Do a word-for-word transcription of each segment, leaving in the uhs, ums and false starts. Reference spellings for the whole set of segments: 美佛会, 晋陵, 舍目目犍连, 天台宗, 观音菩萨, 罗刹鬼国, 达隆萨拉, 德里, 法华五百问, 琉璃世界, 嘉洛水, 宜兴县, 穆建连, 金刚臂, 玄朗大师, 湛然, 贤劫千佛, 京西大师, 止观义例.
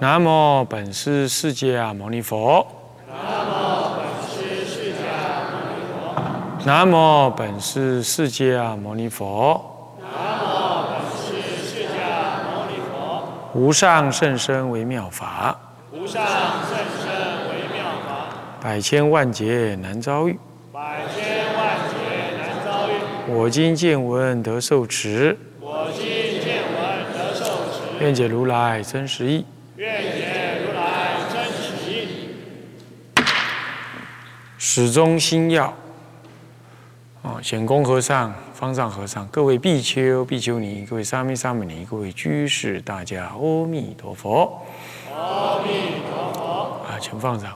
南无本师释迦牟尼佛。南无本师释迦牟尼佛。南无本师释迦牟尼佛。无上甚深微妙法。无上甚深微妙法。百千万劫难遭遇。百千万劫难遭遇。我今见闻得受持。我今见闻得受持。愿解如来真实义。愿解如来真实义。始终心要。显公和尚、方丈和尚，各位比丘、比丘尼，各位沙弥、沙弥尼，各位居士，大家阿弥陀佛。阿弥陀佛。啊，请放上。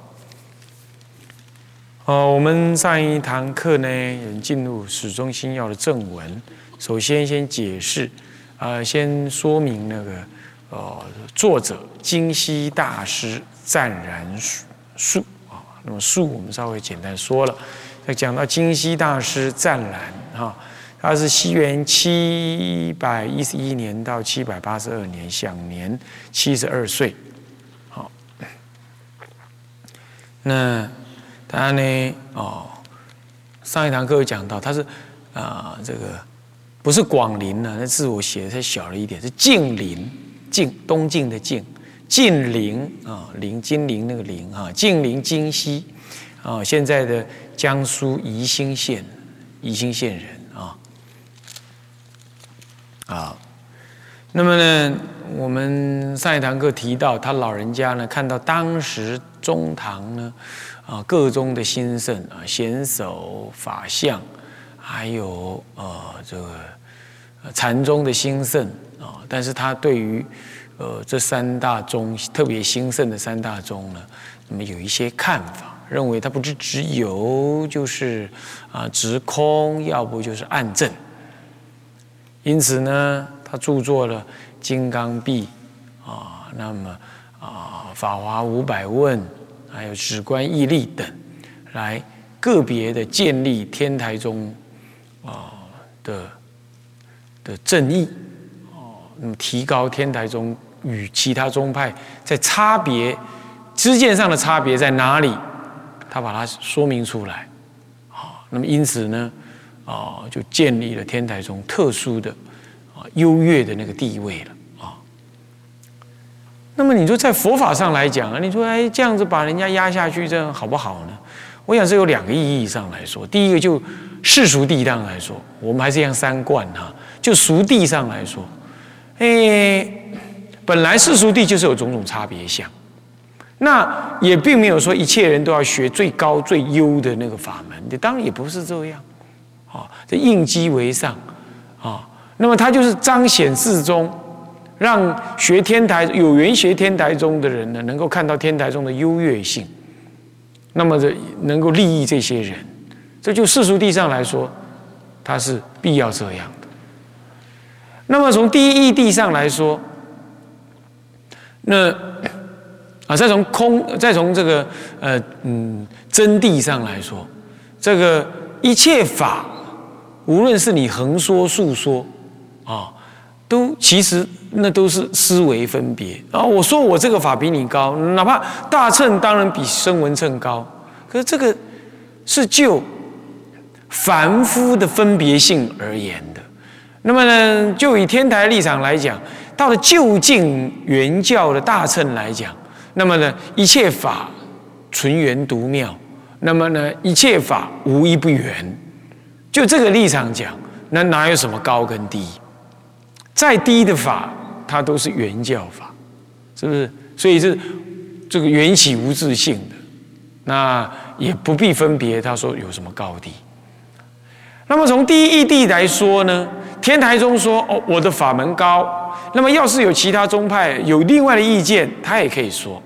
呃，我们上一堂课呢，也进入始终心要的正文。首先，先解释，呃，先说明那个呃，作者京西大师湛然述啊、哦。那么述，我们稍微简单说了。讲到京西大师湛然啊，他是西元七百一十一年到七百八十二年，享年七十二岁。好，那他呢？哦，上一堂课有讲到，他是啊、呃，这个不是广陵呢，那字我写的太小了一点，是晋陵，晋东晋的晋，晋陵啊，陵金陵那个陵啊，晋陵京西啊、哦，现在的。江苏宜兴县，宜兴县人啊，啊，那么呢，我们上一堂课提到，他老人家呢，看到当时中堂呢，啊，各宗的兴盛啊，显首、法相，还有呃这个禅宗的兴盛啊，但是他对于呃这三大宗特别兴盛的三大宗呢，那么有一些看法。认为它不是只有就是啊直空，要不就是暗证。因此呢，他著作了《金刚臂》啊，那么啊《法华五百问》，还有《止观义例》等，来个别的建立天台宗啊的的正义哦，那么提高天台宗与其他宗派在差别知见上的差别在哪里？他把它说明出来，啊，那么因此呢，啊，就建立了天台宗特殊的、啊优越的那个地位了，啊。那么你说在佛法上来讲啊，你说哎这样子把人家压下去，这样好不好呢？我想是有两个意义上来说，第一个就世俗地上来说，我们还是一样三观哈，就俗地上来说，哎，本来世俗地就是有种种差别相。那也并没有说一切人都要学最高最优的那个法门，当然也不是这样，啊，这应机为上，啊，那么他就是彰显至宗，让学天台有缘学天台宗的人呢，能够看到天台宗的优越性，那么这能够利益这些人，这就世俗地上来说，他是必要这样的。那么从第一义地上来说，那。啊，再从空，再从这个呃嗯真谛上来说，这个一切法，无论是你横说、竖说，啊，都其实那都是思维分别啊。我说我这个法比你高，哪怕大乘当然比声闻乘高，可是这个是就凡夫的分别性而言的。那么呢，就以天台立场来讲，到了究竟原教的大乘来讲。那么呢，一切法纯圆独妙。那么呢，一切法无一不圆。就这个立场讲，那哪有什么高跟低？再低的法，它都是圆教法，是不是？所以是这个缘起无自性的，那也不必分别。他说有什么高低？那么从第一义谛来说呢，天台宗说哦，我的法门高。那么，要是有其他宗派有另外的意见，他也可以说。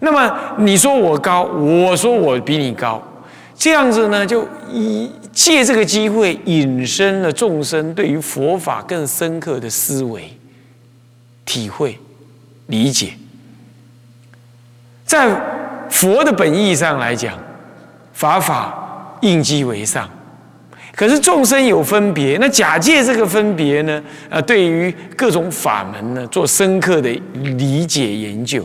那么你说我高，我说我比你高，这样子呢，就以借这个机会引申了众生对于佛法更深刻的思维、体会、理解。在佛的本意上来讲，法法应机为上。可是众生有分别，那假借这个分别呢，呃，对于各种法门呢，做深刻的理解研究，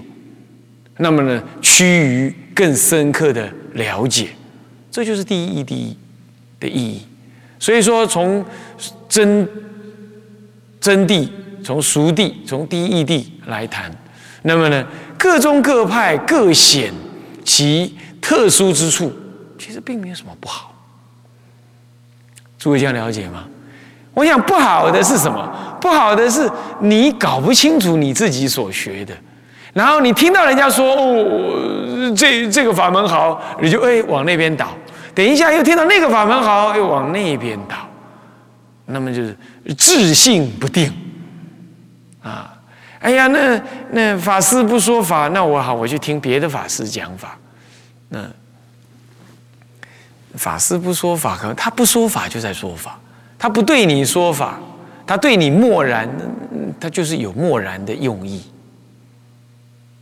那么呢，趋于更深刻的了解，这就是第一义谛的意义。所以说，从真真谛、从俗谛、从第一义谛来谈，那么呢，各宗各派各显其特殊之处，其实并没有什么不好。诸位这样了解吗？我想不好的是什么？不好的是你搞不清楚你自己所学的，然后你听到人家说哦，这这个法门好，你就哎往那边倒；等一下又听到那个法门好，又往那边倒，那么就是智性不定啊！哎呀，那那法师不说法，那我好，我去听别的法师讲法。那法师不说法，可能他不说法就在说法。他不对你说法，他对你漠然，他就是有漠然的用意。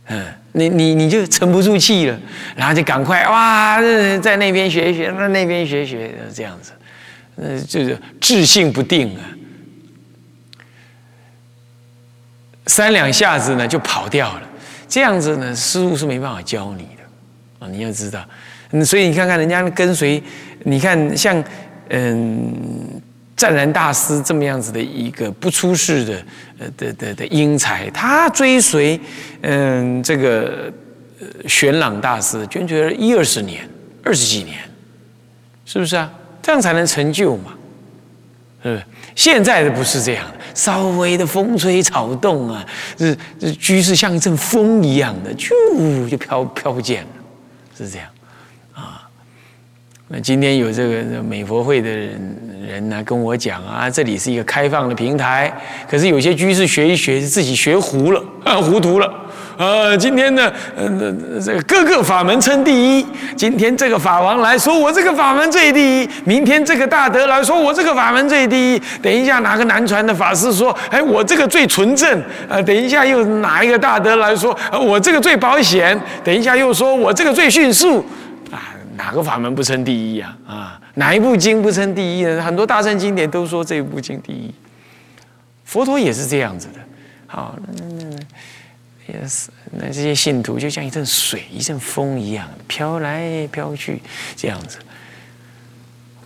嗯，你你你就沉不住气了，然后就赶快哇，在那边学一学，那那边学一学，这样子，那就是智性不定啊。三两下子呢就跑掉了，这样子呢，师父是没办法教你的啊。你要知道，所以你看看人家跟随，你看像嗯。湛然大师这么样子的一个不出世的呃的的的英才，他追随嗯这个玄朗大师，捐出了一二十年、二十几年，是不是啊？这样才能成就嘛，是不是？现在的不是这样的，稍微的风吹草动啊，是是居士像一阵风一样的，就就飘飘不见了，是这样啊。那今天有这个美佛会的人。人呢、啊、跟我讲啊，这里是一个开放的平台，可是有些居士学一学自己学糊了，啊、糊涂了。呃，今天呢，呃，这个各个法门称第一，今天这个法王来说我这个法门最第一，明天这个大德来说我这个法门最第一，等一下哪个南传的法师说，哎，我这个最纯正，呃，等一下又哪一个大德来说，呃、我这个最保险，等一下又说我这个最迅速，啊，哪个法门不称第一呀、啊？啊。哪一部经不称第一呢？很多大乘经典都说这一部经第一，佛陀也是这样子的。好，那那也是，那这些信徒就像一阵水、一阵风一样飘来飘去，这样子。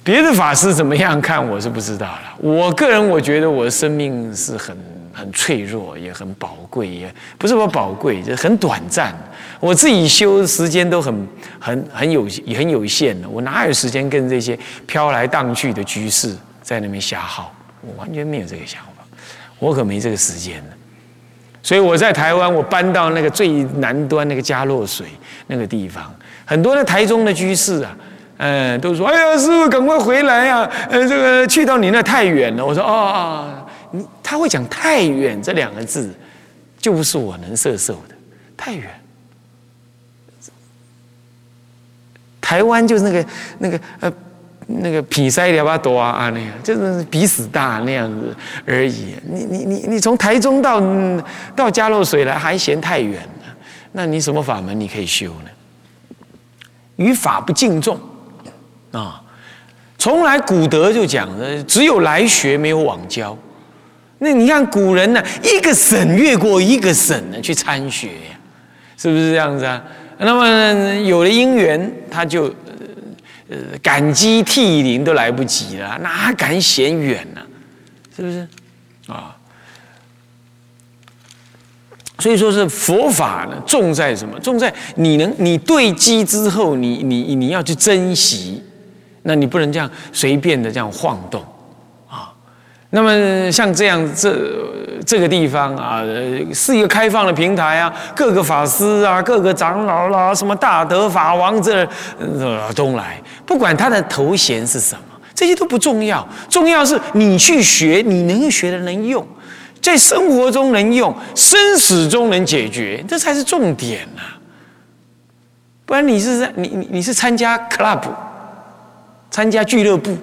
别的法师怎么样看我是不知道了。我个人我觉得我的生命是很很脆弱，也很宝贵，也不是我宝贵，就是很短暂。我自己修时间都很很很有也很有限的，我哪有时间跟这些飘来荡去的居士在那边瞎耗？我完全没有这个想法，我可没这个时间了。所以我在台湾，我搬到那个最南端那个嘉洛水那个地方，很多的台中的居士啊，嗯，都说：“哎呀，师父赶快回来呀、啊！呃，这个去到你那太远了。”我说：“哦，你他会讲太远这两个字，就不是我能摄受的，太远。”台湾就是那个那个呃那个比塞两巴多啊那样，就是比死大那样子而已。你你你你从台中到到嘉洛水来还嫌太远了，那你什么法门你可以修呢？于法不敬重啊！从来古德就讲的，只有来学没有往教。那你看古人呢、啊，一个省越过一个省呢去参学，是不是这样子啊？那么有了因缘，他就呃感激涕零都来不及了，哪敢嫌远呢、啊？是不是啊、哦？所以说是佛法呢，重在什么？重在你能你对机之后，你你你要去珍惜，那你不能这样随便的这样晃动啊、哦。那么像这样这。这个地方啊，是一个开放的平台啊，各个法师啊，各个长老啦、啊，什么大德法王这、呃、都来，不管他的头衔是什么，这些都不重要，重要是你去学，你能学的能用，在生活中能用，生死中能解决，这才是重点啊！不然你是你你你是参加 club， 参加俱乐部。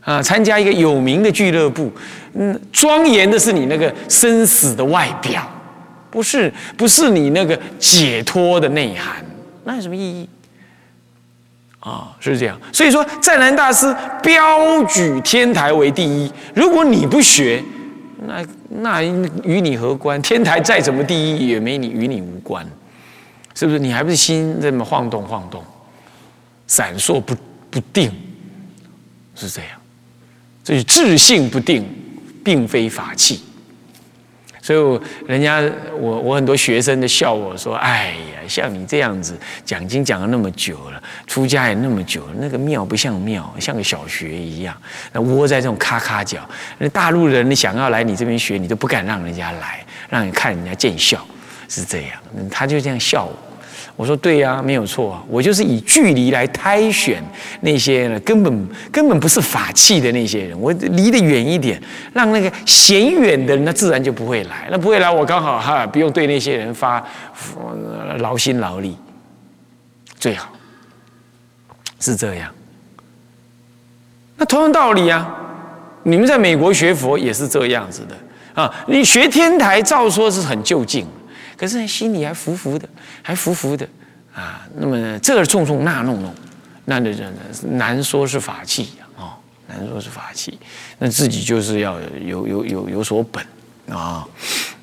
啊，参加一个有名的俱乐部，嗯，庄严的是你那个生死的外表，不是不是你那个解脱的内涵，那有什么意义？啊、哦，是这样。所以说，湛然大师标举天台为第一，如果你不学，那那与你何关？天台再怎么第一，也没你与你无关。是不是？你还不是心这么晃动晃动，闪烁不不定，是这样。所以智性不定，并非法器。所以人家我我很多学生都笑我说：“哎呀，像你这样子讲经讲了那么久了，出家也那么久了，那个庙不像庙，像个小学一样，那窝在这种咔咔角。那大陆人想要来你这边学，你都不敢让人家来，让你看人家见笑，是这样。”他就这样笑我。我说：“对呀、啊，没有错啊，我就是以距离来筛选那些根本根本不是法器的那些人，我离得远一点，让那个嫌远的人，那自然就不会来。那不会来，我刚好哈，不用对那些人发劳心劳力，最好是这样。那同样道理啊，你们在美国学佛也是这样子的啊，你学天台，照说是很就近。”可是心里还浮浮的，还浮浮的啊！那么这重重那弄弄，那这难说是法器啊、哦，难说是法器。那自己就是要有有有有所本啊、哦，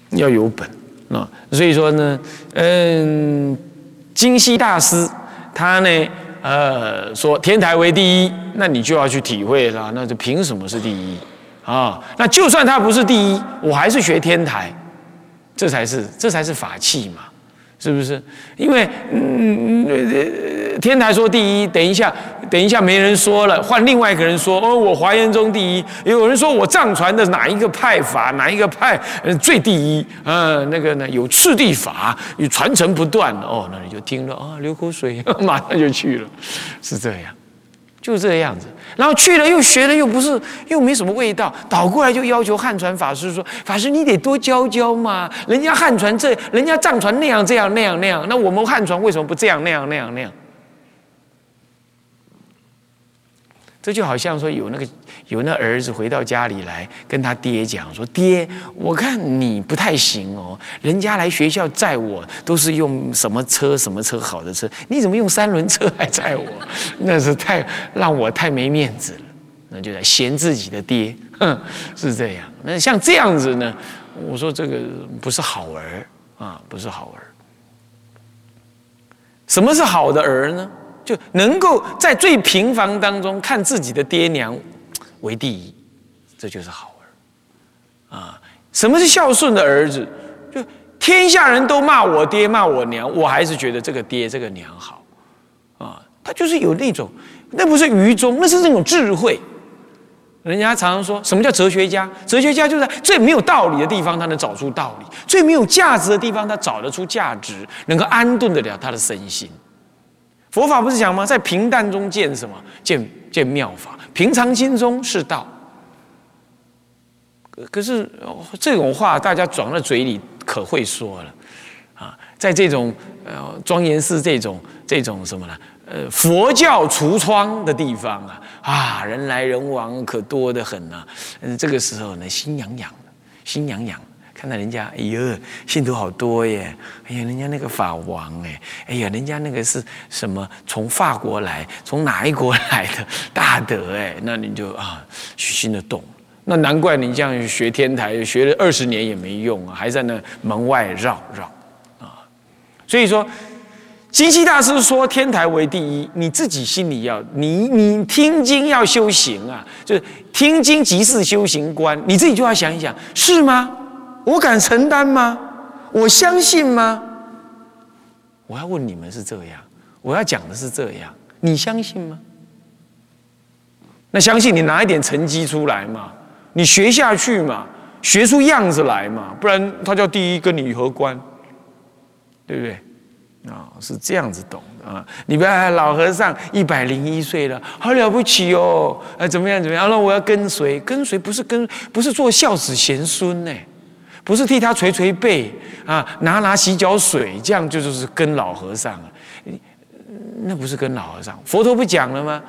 要有本啊、哦。所以说呢，嗯，金溪大师他呢，呃，说天台为第一，那你就要去体会了。那就凭什么是第一啊、哦？那就算他不是第一，我还是学天台。这才是这才是法器嘛，是不是？因为嗯，天台说第一，等一下等一下没人说了，换另外一个人说哦，我华严宗第一。有人说我藏传的哪一个派法哪一个派最第一，呃，那个呢有次第法，有传承不断哦，那你就听了啊、哦，流口水，马上就去了，是这样，就这样子。然后去了又学了，又不是又没什么味道，倒过来就要求汉传法师说：“法师，你得多教教嘛！人家汉传这，人家藏传那样这样那样那样，那我们汉传为什么不这样那样那样那样？”这就好像说有那个有那儿子回到家里来跟他爹讲说：“爹，我看你不太行哦，人家来学校载我都是用什么车什么车好的车，你怎么用三轮车来载我？那是太让我太没面子了。”那就在嫌自己的爹，哼，是这样。那像这样子呢，我说这个不是好儿啊，不是好儿。什么是好的儿呢？就能够在最平凡当中看自己的爹娘为第一，这就是好儿啊！什么是孝顺的儿子？就天下人都骂我爹骂我娘，我还是觉得这个爹这个娘好啊！他就是有那种，那不是愚忠，那是那种智慧。人家常常说什么叫哲学家？哲学家就是在最没有道理的地方，他能找出道理；最没有价值的地方，他找得出价值，能够安顿得了他的身心。佛法不是讲吗？在平淡中见什么？见见妙法，平常心中是道。可是这种话大家转到嘴里可会说了啊！在这种呃庄严寺这种这种什么呢？呃，佛教橱窗的地方啊啊，人来人往可多得很呐、啊。嗯，这个时候呢，心痒痒的，心痒痒。看到人家，哎呦，信徒好多耶！哎呀，人家那个法王哎，哎呀，人家那个是什么？从法国来，从哪一国来的大德哎？那你就啊，心的动。那难怪你这样学天台，学了二十年也没用啊，还在那门外绕绕啊。所以说，金溪大师说天台为第一，你自己心里要，你你听经要修行啊，就是听经即是修行观，你自己就要想一想，是吗？我敢承担吗？我相信吗？我要问你们是这样，我要讲的是这样，你相信吗？那相信你拿一点成绩出来嘛，你学下去嘛，学出样子来嘛，不然他叫第一跟你何关？对不对？啊、哦，是这样子懂的啊！你不要老和尚一百零一岁了，好了不起哦，啊，怎么样怎么样？那我要跟随，跟随不是跟不是做孝子贤孙呢、欸。不是替他捶捶背啊，拿拿洗脚水，这样就就是跟老和尚了。那不是跟老和尚，佛陀不讲了吗？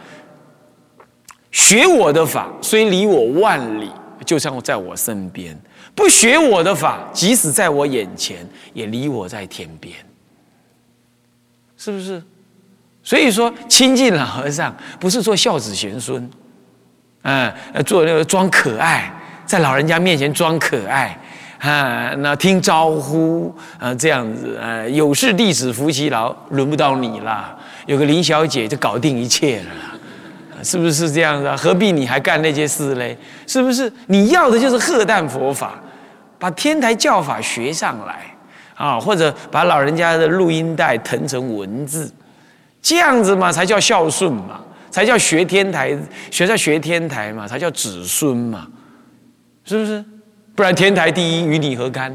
学我的法，虽离我万里，就像在我身边；不学我的法，即使在我眼前，也离我在天边。是不是？所以说，亲近老和尚不是做孝子贤孙，啊、嗯，做那个装可爱。在老人家面前装可爱啊，那听招呼啊，这样子啊，有事弟子服其劳，轮不到你啦。有个林小姐就搞定一切了，是不是这样子啊？何必你还干那些事嘞？是不是？你要的就是荷担佛法，把天台教法学上来啊，或者把老人家的录音带腾成文字，这样子嘛，才叫孝顺嘛，才叫学天台，学在学天台嘛，才叫子孙嘛，是不是？不然天台第一与你何干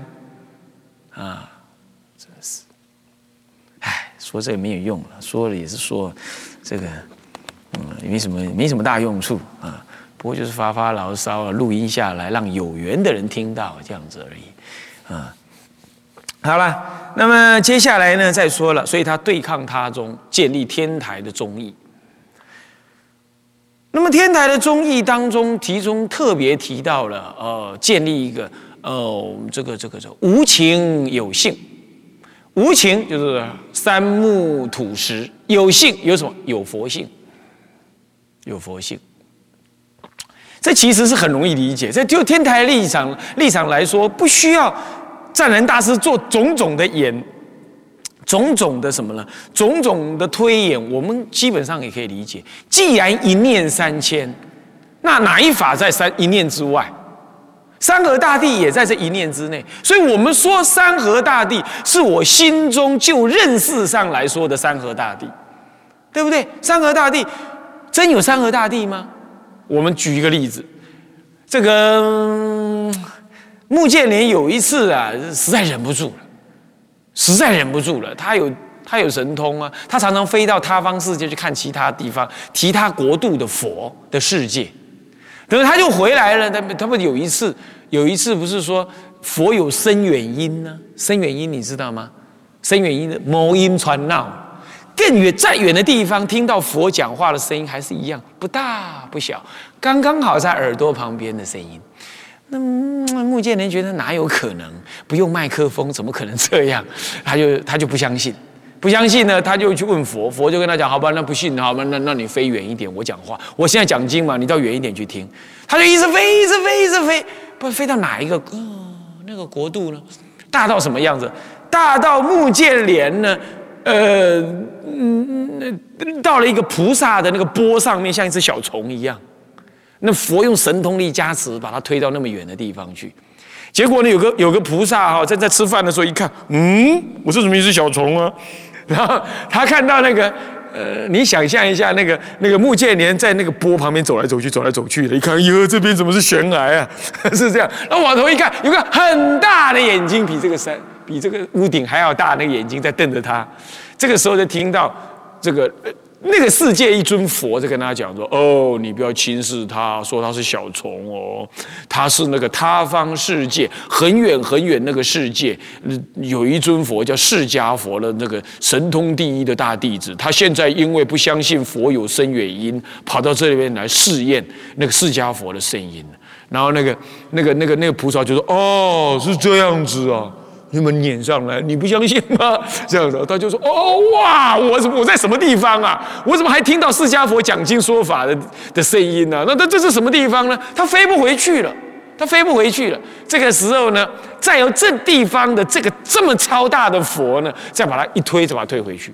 啊？真是，哎，说这个没有用了，说了也是说，这个嗯，没什么没什么大用处啊。不过就是发发牢骚啊，录音下来让有缘的人听到，这样子而已啊。好了，那么接下来呢，再说了，所以他对抗他宗，建立天台的宗义。那么天台的宗义当中，题中特别提到了，呃，建立一个，呃，这个这个这个、无情有性，无情就是三木土石，有性有什么？有佛性，有佛性。这其实是很容易理解，这就天台立场立场来说，不需要湛然大师做种种的演，种种的什么呢？种种的推演，我们基本上也可以理解。既然一念三千，那哪一法在三一念之外？山河大地也在这一念之内。所以我们说山河大地是我心中就认识上来说的山河大地，对不对？山河大地真有山河大地吗？我们举一个例子，这个穆建连有一次啊，实在忍不住了。实在忍不住了，他有他有神通啊，他常常飞到他方世界去看其他地方、其他国度的佛的世界，等于他就回来了。他他们有一次，有一次不是说佛有深远音呢、啊？深远音你知道吗？深远音的某音传闹，更远再远的地方听到佛讲话的声音还是一样，不大不小，刚刚好在耳朵旁边的声音。那穆建连觉得哪有可能？不用麦克风怎么可能这样？他就他就不相信，不相信呢，他就去问佛，佛就跟他讲：好吧，那不信，好吧，那那你飞远一点，我讲话，我现在讲经嘛，你到远一点去听。他就一直飞，一直飞，一直飞，不知道飞到哪一个、哦、那个国度呢？大到什么样子？大到穆建连呢？呃，嗯，到了一个菩萨的那个钵上面，像一只小虫一样。那佛用神通力加持，把他推到那么远的地方去。结果呢，有个有个菩萨哈、哦，在在吃饭的时候一看，嗯，我是怎么一只小虫啊？然后他看到那个，呃，你想象一下，那个那个穆建连在那个钵旁边走来走去，走来走去的，一看，哟，这边怎么是悬崖啊？是这样。然后往头一看，有个很大的眼睛，比这个山，比这个屋顶还要大，那个眼睛在瞪着他。这个时候就听到这个。那个世界一尊佛就跟他讲说：“哦，你不要轻视他，说他是小虫哦，他是那个他方世界很远很远那个世界有一尊佛叫释迦佛的那个神通第一的大弟子，他现在因为不相信佛有深远音，跑到这里边来试验那个释迦佛的声音。然后那个那个那个那个菩萨就说：哦，是这样子啊。”你们撵上来，你不相信吗？这样子，他就说：“哦哇，我怎么我在什么地方啊？我怎么还听到释迦佛讲经说法的的声音呢、啊？那这这是什么地方呢？他飞不回去了，他飞不回去了。这个时候呢，再由这地方的这个这么超大的佛呢，再把他一推，再把他推回去。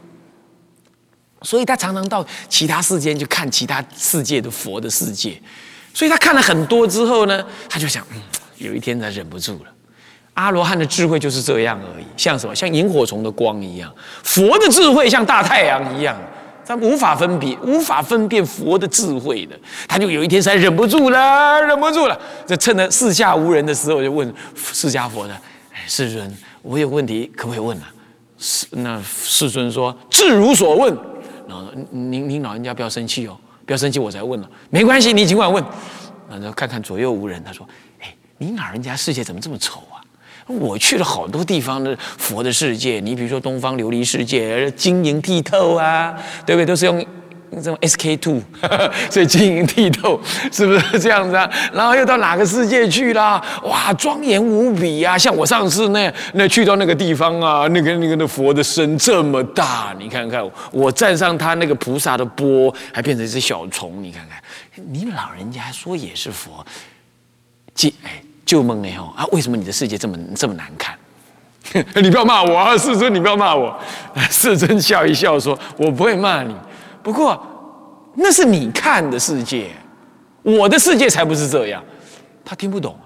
所以他常常到其他世间去看其他世界的佛的世界。所以他看了很多之后呢，他就想，嗯，有一天他忍不住了。”阿罗汉的智慧就是这样而已，像什么？像萤火虫的光一样。佛的智慧像大太阳一样，他无法分别，无法分辨佛的智慧的。他就有一天才忍不住了，忍不住了，就趁着四下无人的时候，就问释迦佛呢：“哎，世尊，我有问题，可不可以问啊？”那世尊说：“至如所问。”然后您您老人家不要生气哦，不要生气，我才问了，没关系，你尽管问。然后看看左右无人，他说：“哎，您老人家世界怎么这么丑啊？”我去了好多地方的佛的世界，你比如说东方琉璃世界，晶莹剔透啊，对不对？都是用这种 S K 二， 所以晶莹剔透，是不是这样子啊？然后又到哪个世界去啦？哇，庄严无比啊！像我上次那那去到那个地方啊，那个那个那佛的身这么大，你看看我站上他那个菩萨的钵，还变成一只小虫，你看看，你老人家说也是佛。进哎，旧梦哎吼啊，为什么你的世界这么这么难看？你不要骂我啊，世尊，你不要骂我。世尊笑一笑说：“我不会骂你，不过那是你看的世界，我的世界才不是这样。”他听不懂啊。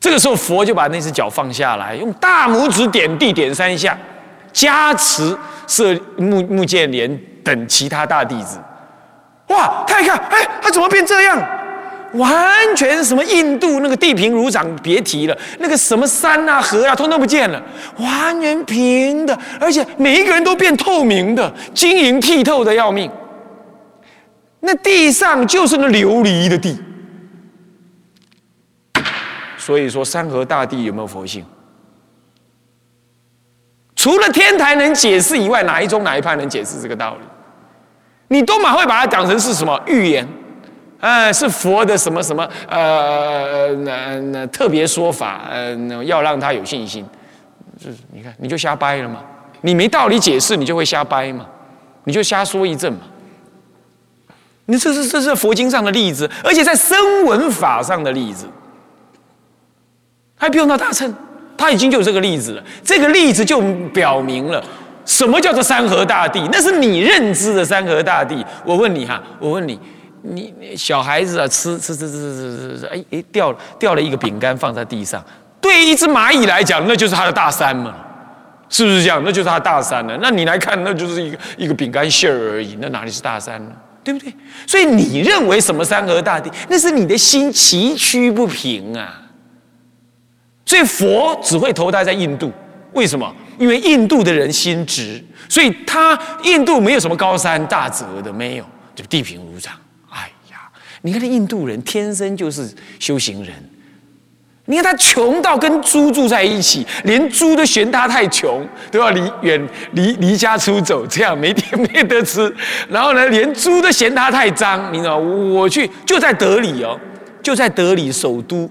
这个时候佛就把那只脚放下来，用大拇指点地点三下，加持舍目目犍连等其他大弟子。哇，他一看，哎，他怎么变这样？完全什么印度那个地平如掌，别提了，那个什么山啊河啊，通通不见了，完全平的，而且每一个人都变透明的，晶莹剔透的要命。那地上就是那琉璃的地。所以说，山河大地有没有佛性？除了天台能解释以外，哪一宗哪一派能解释这个道理？你都蛮会把它讲成是什么预言？呃、是佛的什么什么呃那特别说法，呃，要让他有信心。就是你看，你就瞎掰了嘛，你没道理解释，你就会瞎掰嘛，你就瞎说一阵嘛。你这是这是佛经上的例子，而且在声闻法上的例子，还不用到大乘，他已经就有这个例子了。这个例子就表明了什么叫做山河大地，那是你认知的山河大地。我问你哈，我问你。你, 你小孩子啊，吃吃吃吃吃，哎哎，掉掉了一个饼干放在地上，对一只蚂蚁来讲，那就是它的大山嘛，是不是这样？那就是它的大山了。那你来看，那就是一个一个饼干屑而已，那哪里是大山呢？对不对？所以你认为什么山河大地，那是你的心崎岖不平啊。所以佛只会投胎在印度，为什么？因为印度的人心直，所以他印度没有什么高山大泽的，没有，就地平如掌。你看那印度人天生就是修行人，你看他穷到跟猪住在一起，连猪都嫌他太穷，都要离远离离家出走，这样没没得吃。然后呢，连猪都嫌他太脏，你知道我去就在德里哦，就在德里首都，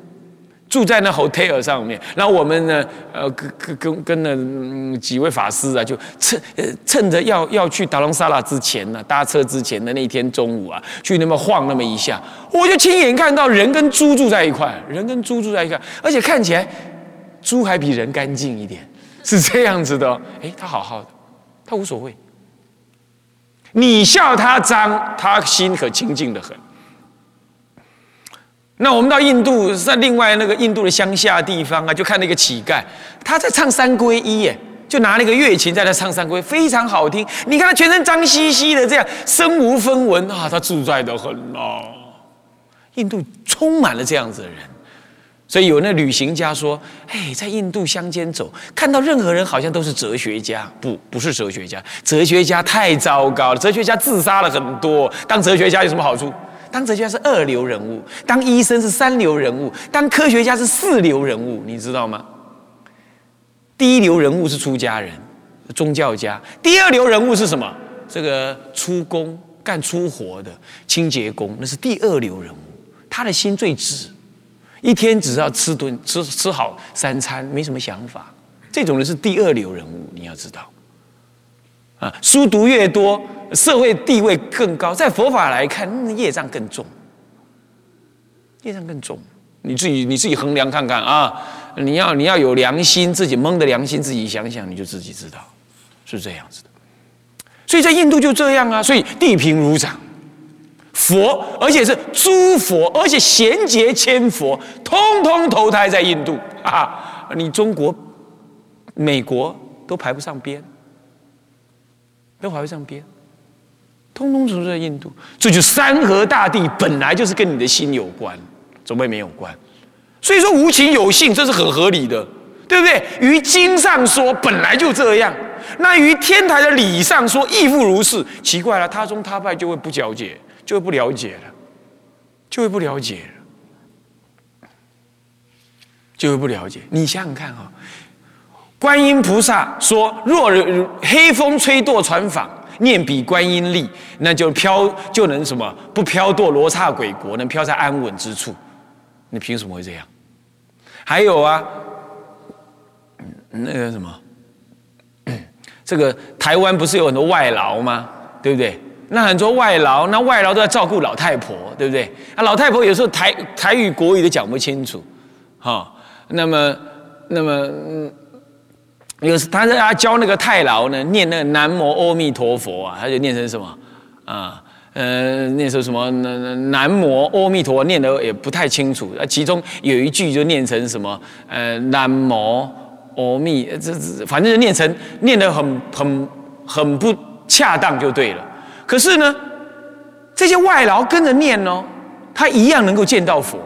住在那 hotel 上面。然后我们呢，呃，跟跟跟那、嗯、几位法师啊，就趁呃趁着要要去达隆萨拉之前呢、啊，搭车之前的那一天中午啊，去那么晃那么一下，我就亲眼看到人跟猪住在一块，人跟猪住在一块，而且看起来猪还比人干净一点，是这样子的、哦。哎，他好好的，他无所谓。你笑他脏，他心可清净得很。那我们到印度，在另外那个印度的乡下地方啊，就看那个乞丐，他在唱三皈依耶，就拿那个乐琴在那唱三皈，非常好听。你看他全身脏兮兮的，这样身无分文啊，他自在得很啊。印度充满了这样子的人，所以有那旅行家说：“哎，在印度乡间走，看到任何人好像都是哲学家，不，不是哲学家，哲学家太糟糕了，哲学家自杀了很多，当哲学家有什么好处？”当哲学家是二流人物，当医生是三流人物，当科学家是四流人物，你知道吗？第一流人物是出家人、宗教家，第二流人物是什么？这个出工干粗活的清洁工，那是第二流人物。他的心最直，一天只要吃顿吃吃好三餐，没什么想法。这种人是第二流人物，你要知道。啊，书读越多，社会地位更高，在佛法来看，嗯、业障更重，业障更重。你自己你自己衡量看看啊！你要你要有良心，自己蒙的良心，自己想想，你就自己知道，是这样子的。所以在印度就这样啊，所以地平如掌，佛而且是诸佛，而且贤劫千佛，通通投胎在印度啊！你中国、美国都排不上边。都还会这样编，通通存在印度，这就山河大地本来就是跟你的心有关，怎么会没有关？所以说无情有性，这是很合理的，对不对？于经上说本来就这样，那于天台的理上说亦复如是。奇怪了，他宗他派就会不了解，就会不了解了，就会不了解了，就会不了解。你想想看啊、哦。观音菩萨说：“若黑风吹堕船舫，念彼观音力，那就飘就能什么不飘堕罗刹鬼国，能飘在安稳之处。”你凭什么会这样？还有啊，那个什么，这个台湾不是有很多外劳吗？对不对？那很多外劳，那外劳都在照顾老太婆，对不对？啊，老太婆有时候台台语国语都讲不清楚，好，那么那么有他在他教那个太牢呢，念那个南无阿弥陀佛啊，他就念成什么啊？呃，念成什么南无阿弥陀，念得也不太清楚。其中有一句就念成什么呃南无阿弥，这这反正就念成念得很很很不恰当就对了。可是呢，这些外劳跟着念哦，他一样能够见到佛。